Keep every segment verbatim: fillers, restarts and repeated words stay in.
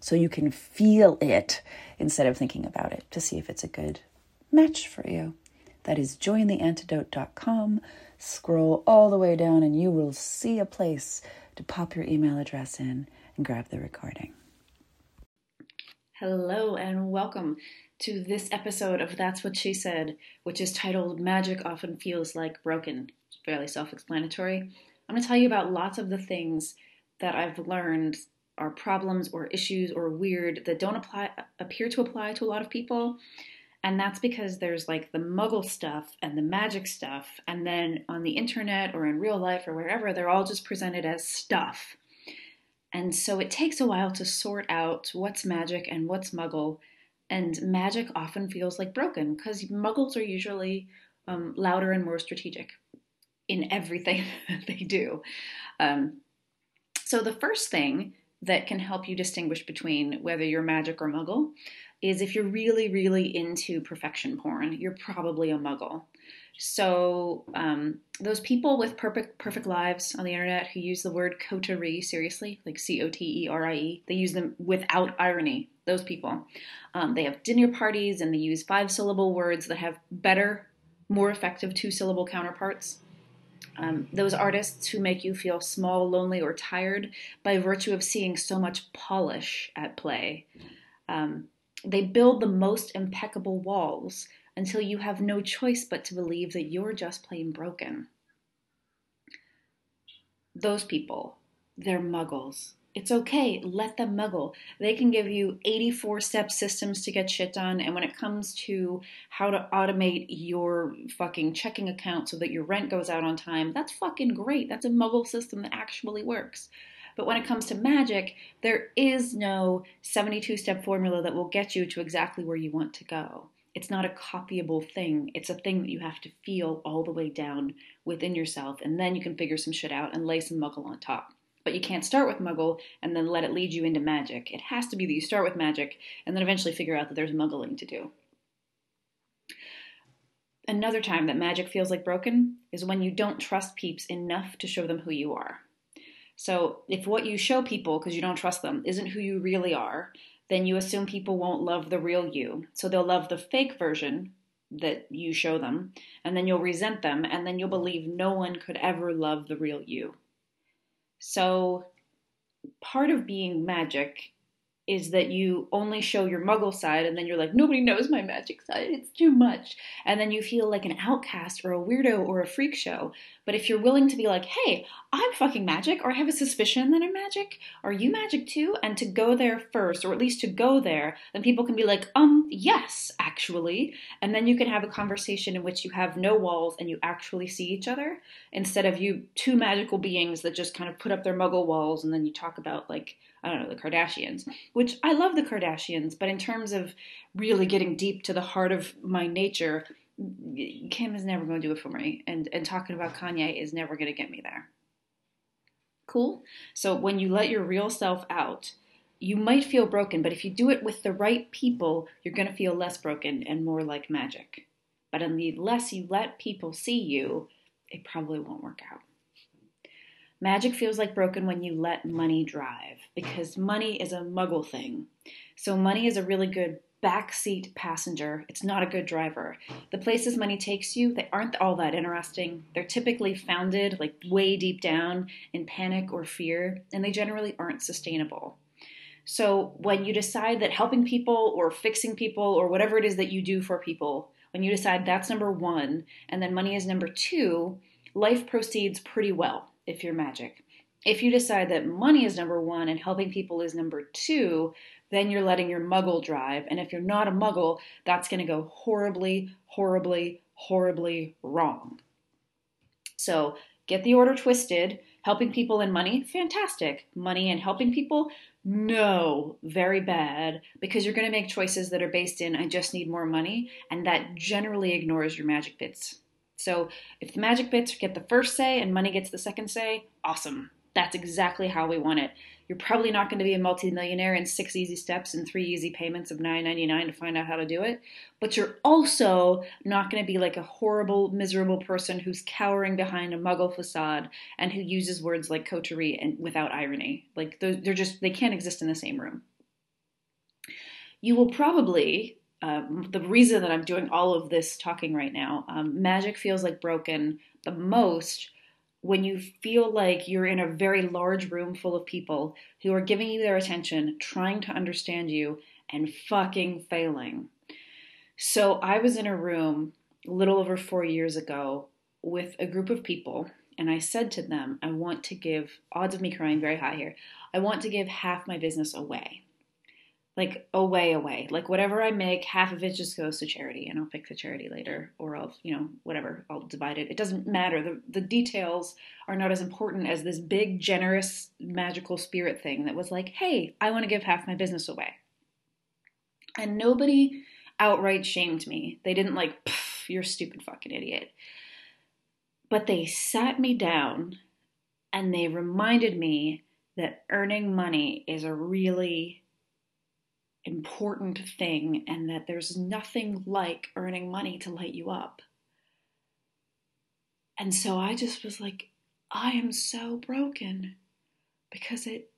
so you can feel it instead of thinking about it to see if it's a good match for you. That is join the antidote dot com. Scroll all the way down and you will see a place to pop your email address in and grab the recording. Hello and welcome to this episode of That's What She Said, which is titled Magic Often Feels Like Broken. It's fairly self-explanatory. I'm going to tell you about lots of the things that I've learned are problems or issues or weird that don't apply appear to apply to a lot of people. And that's because there's like the muggle stuff and the magic stuff. And then on the internet or in real life or wherever, they're all just presented as stuff. And so it takes a while to sort out what's magic and what's muggle. And magic often feels like broken because muggles are usually um, louder and more strategic in everything that they do. Um, so the first thing that can help you distinguish between whether you're magic or muggle is if you're really, really into perfection porn, you're probably a muggle. So um, those people with perfect perfect lives on the internet who use the word coterie seriously, like C O T E R I E, they use them without irony, those people. Um, they have dinner parties and they use five-syllable words that have better, more effective two-syllable counterparts. Um, those artists who make you feel small, lonely, or tired by virtue of seeing so much polish at play. Um, they build the most impeccable walls until you have no choice but to believe that you're just plain broken. Those people, they're muggles. It's okay, let them muggle. They can give you eighty-four step systems to get shit done, and when it comes to how to automate your fucking checking account so that your rent goes out on time, that's fucking great. That's a muggle system that actually works. But when it comes to magic, there is no seventy-two step formula that will get you to exactly where you want to go. It's not a copyable thing. It's a thing that you have to feel all the way down within yourself, and then you can figure some shit out and lay some muggle on top. But you can't start with muggle and then let it lead you into magic. It has to be that you start with magic and then eventually figure out that there's muggling to do. Another time that magic feels like broken is when you don't trust peeps enough to show them who you are. So if what you show people, because you don't trust them, isn't who you really are, then you assume people won't love the real you. So they'll love the fake version that you show them, and then you'll resent them, and then you'll believe no one could ever love the real you. So part of being magic is that you only show your muggle side and then you're like, nobody knows my magic side, it's too much. And then you feel like an outcast or a weirdo or a freak show. But if you're willing to be like, hey, I'm fucking magic, or I have a suspicion that I'm magic, are you magic too? And to go there first, or at least to go there, then people can be like, um, yes, actually. And then you can have a conversation in which you have no walls and you actually see each other, instead of you two magical beings that just kind of put up their muggle walls and then you talk about, like, I don't know, the Kardashians, which I love the Kardashians, but in terms of really getting deep to the heart of my nature, Kim is never going to do it for me, and, and talking about Kanye is never going to get me there. Cool? So when you let your real self out, you might feel broken, but if you do it with the right people, you're going to feel less broken and more like magic. But unless you let people see you, it probably won't work out. Magic feels like broken when you let money drive, because money is a muggle thing. So money is a really good backseat passenger. It's not a good driver. The places money takes you, they aren't all that interesting. They're typically founded like way deep down in panic or fear, and they generally aren't sustainable. So when you decide that helping people or fixing people or whatever it is that you do for people, when you decide that's number one and then money is number two, life proceeds pretty well if you're magic. If you decide that money is number one and helping people is number two, then you're letting your muggle drive. And if you're not a muggle, that's going to go horribly, horribly, horribly wrong. So get the order twisted. Helping people and money, fantastic. Money and helping people, no, very bad. Because you're going to make choices that are based in, I just need more money. And that generally ignores your magic bits. So if the magic bits get the first say and money gets the second say, awesome. That's exactly how we want it. You're probably not going to be a multimillionaire in six easy steps and three easy payments of nine ninety-nine to find out how to do it. But you're also not going to be like a horrible, miserable person who's cowering behind a muggle facade and who uses words like coterie and without irony. Like they're just, they can't exist in the same room. You will probably... Um, the reason that I'm doing all of this talking right now, um, magic feels like broken the most when you feel like you're in a very large room full of people who are giving you their attention, trying to understand you, and fucking failing. So I was in a room a little over four years ago with a group of people, and I said to them, I want to give, odds of me crying very high here, I want to give half my business away. Like away, away, like whatever I make, half of it just goes to charity and I'll pick the charity later or I'll, you know, whatever, I'll divide it. It doesn't matter. The, the details are not as important as this big, generous, magical spirit thing that was like, hey, I want to give half my business away. And nobody outright shamed me. They didn't like, pff, you're a stupid fucking idiot. But they sat me down and they reminded me that earning money is a really important thing and that there's nothing like earning money to light you up. And so I just was like, I am so broken because it,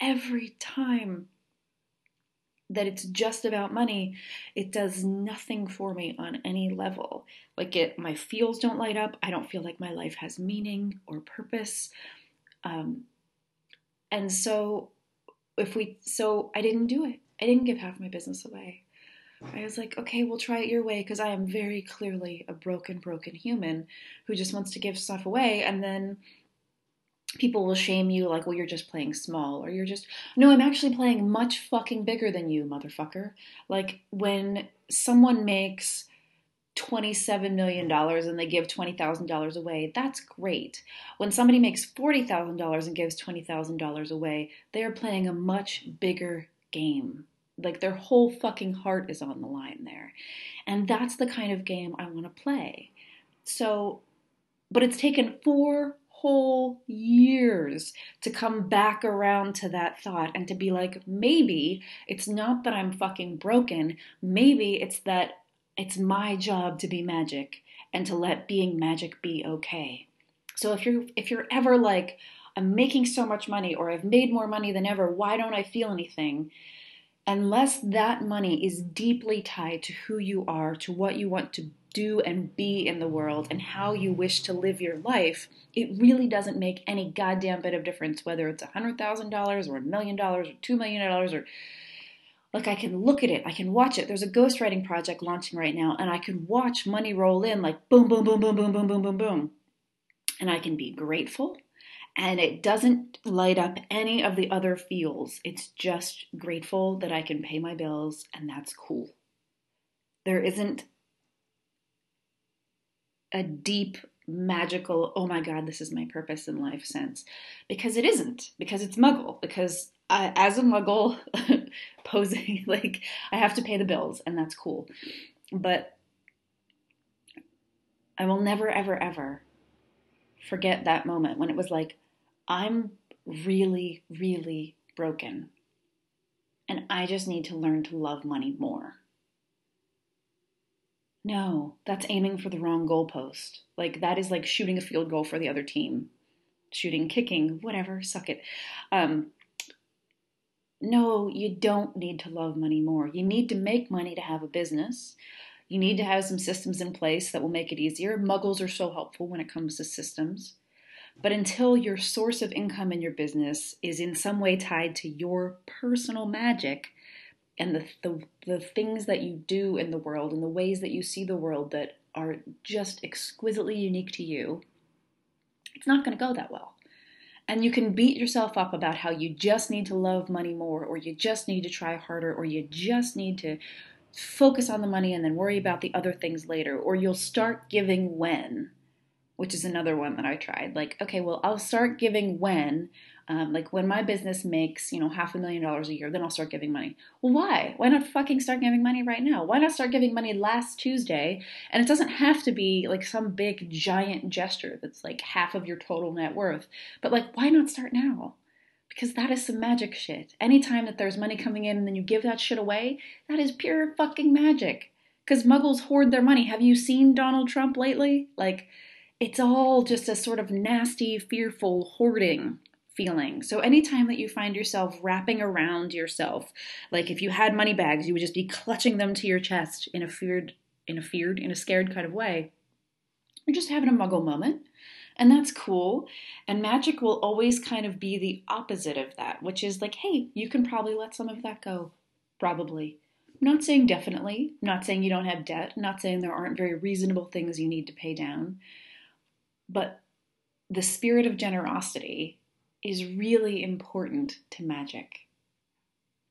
every time that it's just about money, it does nothing for me on any level. Like it, my feels don't light up. I don't feel like my life has meaning or purpose. Um, and so If we, so I didn't do it. I didn't give half my business away. I was like, okay, we'll try it your way because I am very clearly a broken, broken human who just wants to give stuff away. And then people will shame you like, well, you're just playing small or you're just, no, I'm actually playing much fucking bigger than you, motherfucker. Like when someone makes twenty-seven million dollars and they give twenty thousand dollars away, that's great. When somebody makes forty thousand dollars and gives twenty thousand dollars away, they are playing a much bigger game. Like their whole fucking heart is on the line there. And that's the kind of game I want to play. So, but it's taken four whole years to come back around to that thought and to be like, maybe it's not that I'm fucking broken. Maybe it's that it's my job to be magic and to let being magic be okay. So if you're if you're ever like, I'm making so much money or I've made more money than ever, why don't I feel anything? Unless that money is deeply tied to who you are, to what you want to do and be in the world and how you wish to live your life, it really doesn't make any goddamn bit of difference whether it's one hundred thousand dollars or a million dollars or two million dollars or... Look, I can look at it. I can watch it. There's a ghostwriting project launching right now, and I can watch money roll in like boom, boom, boom, boom, boom, boom, boom, boom, boom. And I can be grateful, and it doesn't light up any of the other feels. It's just grateful that I can pay my bills, and that's cool. There isn't a deep, magical, oh my God, this is my purpose in life sense. Because it isn't. Because it's muggle. Because I, as a muggle... posing, like, I have to pay the bills, and that's cool. But I will never, ever, ever forget that moment when it was like, I'm really, really broken, and I just need to learn to love money more. No, that's aiming for the wrong goalpost. Like, that is like shooting a field goal for the other team. Shooting, kicking, whatever, suck it. Um, No, you don't need to love money more. You need to make money to have a business. You need to have some systems in place that will make it easier. Muggles are so helpful when it comes to systems. But until your source of income in your business is in some way tied to your personal magic and the, the, the things that you do in the world and the ways that you see the world that are just exquisitely unique to you, it's not going to go that well. And you can beat yourself up about how you just need to love money more, or you just need to try harder, or you just need to focus on the money and then worry about the other things later, or you'll start giving when, which is another one that I tried. Like, okay, well, I'll start giving when, um, like when my business makes, you know, half a million dollars a year, then I'll start giving money. Well, why? Why not fucking start giving money right now? Why not start giving money last Tuesday? And it doesn't have to be like some big giant gesture that's like half of your total net worth, but like, why not start now? Because that is some magic shit. Anytime that there's money coming in and then you give that shit away, that is pure fucking magic. Because muggles hoard their money. Have you seen Donald Trump lately? Like, it's all just a sort of nasty, fearful hoarding feeling. So anytime that you find yourself wrapping around yourself, like if you had money bags, you would just be clutching them to your chest in a feared, in a feared, in a scared kind of way. You're just having a muggle moment. And that's cool. And magic will always kind of be the opposite of that, which is like, hey, you can probably let some of that go. Probably. I'm not saying definitely. I'm not saying you don't have debt. I'm not saying there aren't very reasonable things you need to pay down. But the spirit of generosity is really important to magic,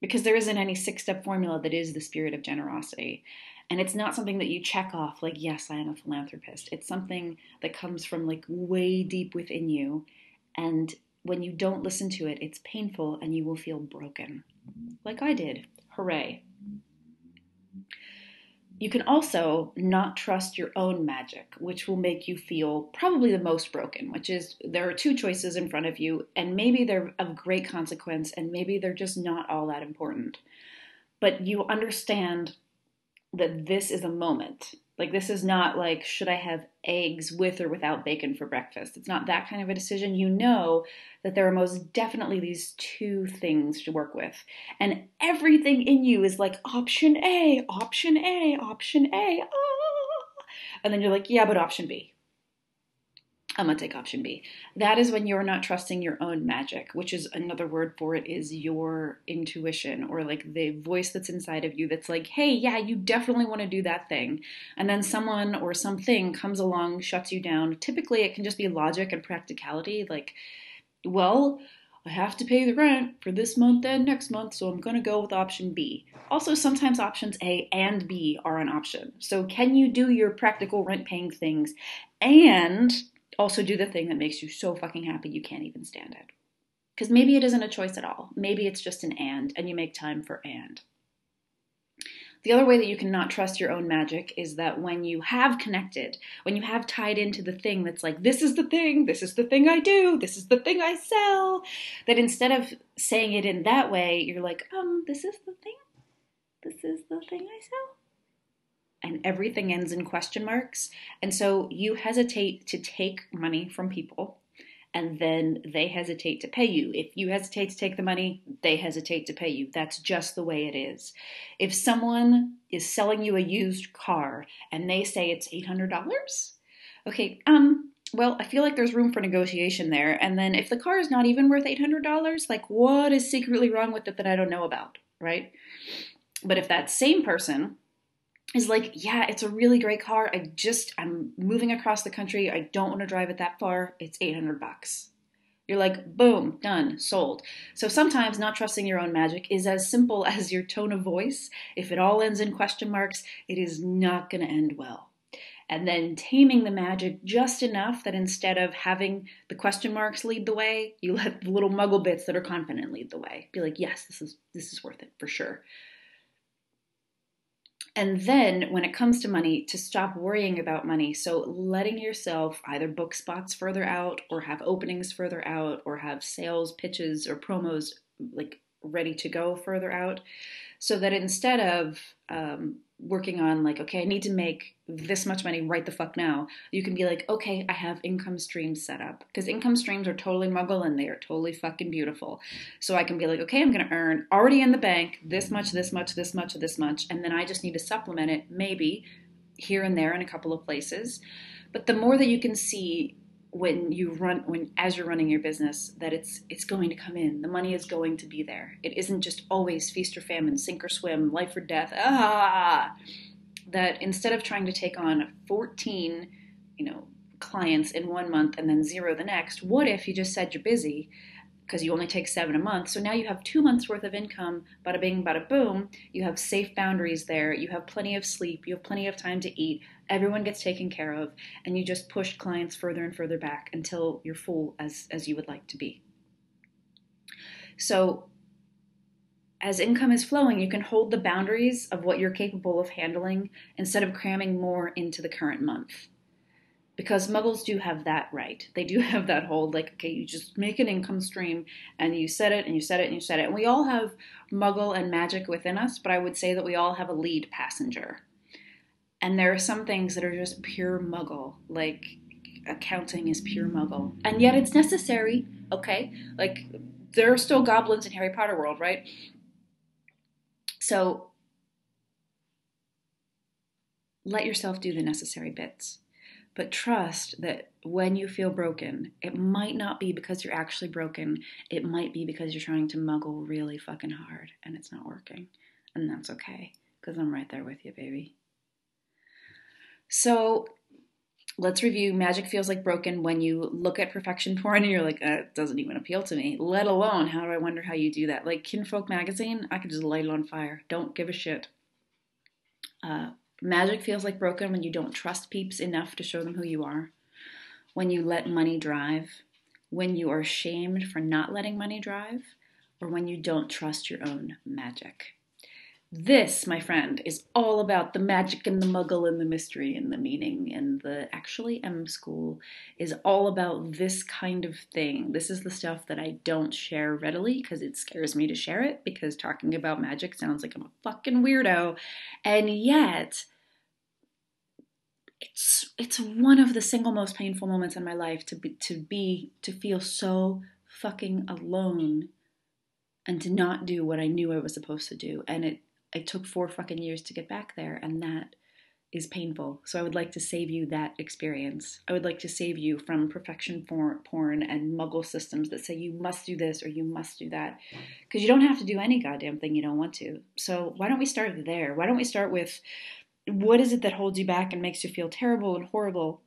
because there isn't any six-step formula that is the spirit of generosity. And it's not something that you check off like, yes, I am a philanthropist. It's something that comes from like way deep within you. And when you don't listen to it, it's painful and you will feel broken. Like I did. Hooray. You can also not trust your own magic, which will make you feel probably the most broken, which is there are two choices in front of you, and maybe they're of great consequence, and maybe they're just not all that important. But you understand that this is a moment. Like, this is not like, should I have eggs with or without bacon for breakfast? It's not that kind of a decision. You know that there are most definitely these two things to work with. And everything in you is like, option A, option A, option A. Ah. And then you're like, yeah, but option B. I'm going to take option B. That is when you're not trusting your own magic, which is another word for it is your intuition, or like the voice that's inside of you that's like, hey, yeah, you definitely want to do that thing. And then someone or something comes along, shuts you down. Typically, it can just be logic and practicality. Like, well, I have to pay the rent for this month and next month, so I'm going to go with option B. Also, sometimes options A and B are an option. So can you do your practical rent-paying things and also do the thing that makes you so fucking happy you can't even stand it? Because maybe it isn't a choice at all. Maybe it's just an and, and you make time for and. The other way that you can not trust your own magic is that when you have connected, when you have tied into the thing that's like, this is the thing, this is the thing I do, this is the thing I sell, that instead of saying it in that way, you're like, um, this is the thing, this is the thing I sell. And everything ends in question marks. And so you hesitate to take money from people, and then they hesitate to pay you. If you hesitate to take the money, they hesitate to pay you. That's just the way it is. If someone is selling you a used car and they say it's eight hundred dollars, okay, um, well, I feel like there's room for negotiation there. And then if the car is not even worth eight hundred dollars, like, what is secretly wrong with it that I don't know about, right? But if that same person is like, yeah, it's a really great car. I just, I'm moving across the country. I don't want to drive it that far. It's eight hundred bucks. You're like, boom, done, sold. So sometimes not trusting your own magic is as simple as your tone of voice. If it all ends in question marks, it is not going to end well. And then taming the magic just enough that instead of having the question marks lead the way, you let the little muggle bits that are confident lead the way. Be like, yes, this is, this is worth it for sure. And then when it comes to money, to stop worrying about money. So letting yourself either book spots further out, or have openings further out, or have sales pitches or promos like ready to go further out, so that instead of um, working on like, okay, I need to make this much money right the fuck now, you can be like, okay, I have income streams set up, because income streams are totally muggle and they are totally fucking beautiful. So I can be like, okay, I'm going to earn already in the bank this much, this much, this much, this much, and then I just need to supplement it maybe here and there in a couple of places. But the more that you can see when you run, when as you're running your business, that it's it's going to come in. The money is going to be there. It isn't just always feast or famine, sink or swim, life or death. Ah, that instead of trying to take on fourteen, you know, clients in one month and then zero the next, what if you just said you're busy because you only take seven a month? So now you have two months worth of income, bada bing, bada boom. You have safe boundaries there. You have plenty of sleep. You have plenty of time to eat. Everyone gets taken care of, and you just push clients further and further back until you're full as, as you would like to be. So as income is flowing, you can hold the boundaries of what you're capable of handling instead of cramming more into the current month. Because muggles do have that right. They do have that hold, like, okay, you just make an income stream, and you set it, and you set it, and you set it. And we all have muggle and magic within us, but I would say that we all have a lead passenger. And there are some things that are just pure muggle, like accounting is pure muggle. And yet it's necessary, okay? Like, there are still goblins in Harry Potter world, right? So let yourself do the necessary bits. But trust that when you feel broken, it might not be because you're actually broken. It might be because you're trying to muggle really fucking hard and it's not working. And that's okay, because I'm right there with you, baby. So let's review. Magic feels like broken when you look at perfection porn and you're like, that doesn't even appeal to me, let alone how do I wonder how you do that? Like Kinfolk magazine, I could just light it on fire. Don't give a shit. Uh... Magic feels like broken when you don't trust peeps enough to show them who you are, when you let money drive, when you are shamed for not letting money drive, or when you don't trust your own magic. This, my friend, is all about the magic and the muggle and the mystery and the meaning, and the actually M school is all about this kind of thing. This is the stuff that I don't share readily because it scares me to share it, because talking about magic sounds like I'm a fucking weirdo. And yet, it's it's one of the single most painful moments in my life to be, to be, to feel so fucking alone and to not do what I knew I was supposed to do. And it It took four fucking years to get back there, and that is painful. So I would like to save you that experience. I would like to save you from perfection porn and muggle systems that say you must do this or you must do that, because you don't have to do any goddamn thing you don't want to. So why don't we start there? Why don't we start with, what is it that holds you back and makes you feel terrible and horrible?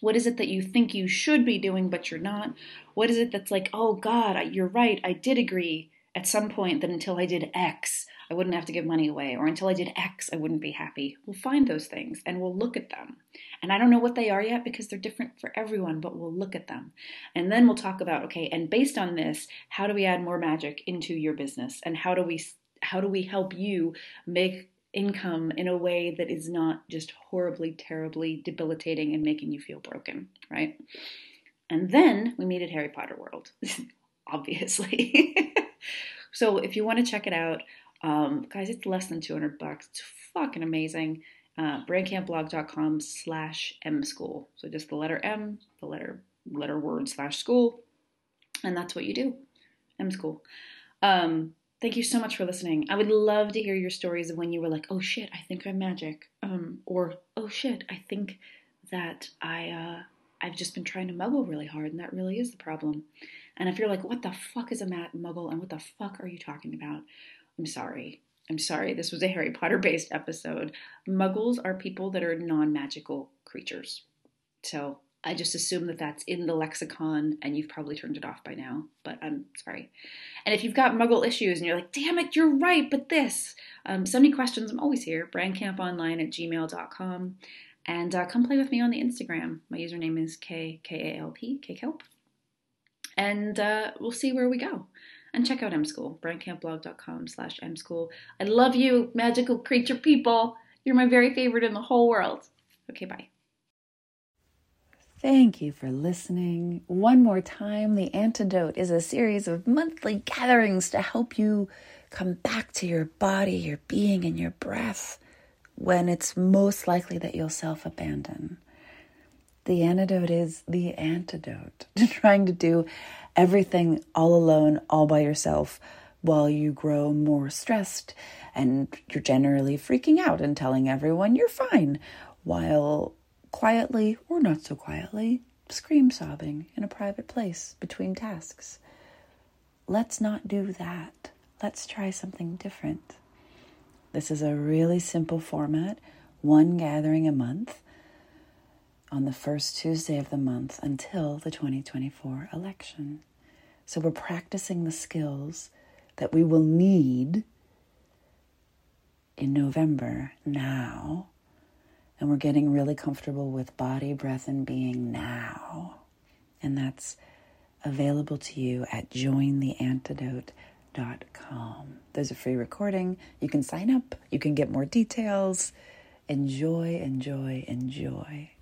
What is it that you think you should be doing but you're not? What is it that's like, oh God, you're right, I did agree at some point that until I did X, I wouldn't have to give money away, or until I did X, I wouldn't be happy. We'll find those things and we'll look at them. And I don't know what they are yet because they're different for everyone, but we'll look at them. And then we'll talk about, okay, and based on this, how do we add more magic into your business? And how do we how do we help you make income in a way that is not just horribly, terribly debilitating and making you feel broken, right? And then we meet at Harry Potter World, obviously. So if you want to check it out, Um, guys, it's less than two hundred bucks. It's fucking amazing. Uh, brandcampblog.com slash M school. So just the letter M, the letter, letter word slash school. And that's what you do. M school. Um, thank you so much for listening. I would love to hear your stories of when you were like, oh shit, I think I'm magic. Um, or, oh shit, I think that I, uh, I've just been trying to muggle really hard, and that really is the problem. And if you're like, what the fuck is a muggle and what the fuck are you talking about? I'm sorry. I'm sorry. This was a Harry Potter-based episode. Muggles are people that are non-magical creatures. So I just assume that that's in the lexicon, and you've probably turned it off by now, but I'm sorry. And if you've got muggle issues and you're like, damn it, you're right, but this. Um, so many questions. I'm always here. brand camp online at gmail dot com. And uh, come play with me on the Instagram. My username is K K A L P, K K A L P. And uh, we'll see where we go. And check out M School, brandcampblog.com slash M School. I love you, magical creature people. You're my very favorite in the whole world. Okay, bye. Thank you for listening. One more time, The Antidote is a series of monthly gatherings to help you come back to your body, your being, and your breath when it's most likely that you'll self-abandon. The antidote is the antidote to trying to do everything all alone, all by yourself, while you grow more stressed and you're generally freaking out and telling everyone you're fine, while quietly, or not so quietly, scream sobbing in a private place between tasks. Let's not do that. Let's try something different. This is a really simple format, one gathering a month on the first Tuesday of the month until the twenty twenty-four election. So we're practicing the skills that we will need in November now. And we're getting really comfortable with body, breath, and being now. And that's available to you at join the antidote dot com. There's a free recording. You can sign up. You can get more details. Enjoy, enjoy, enjoy.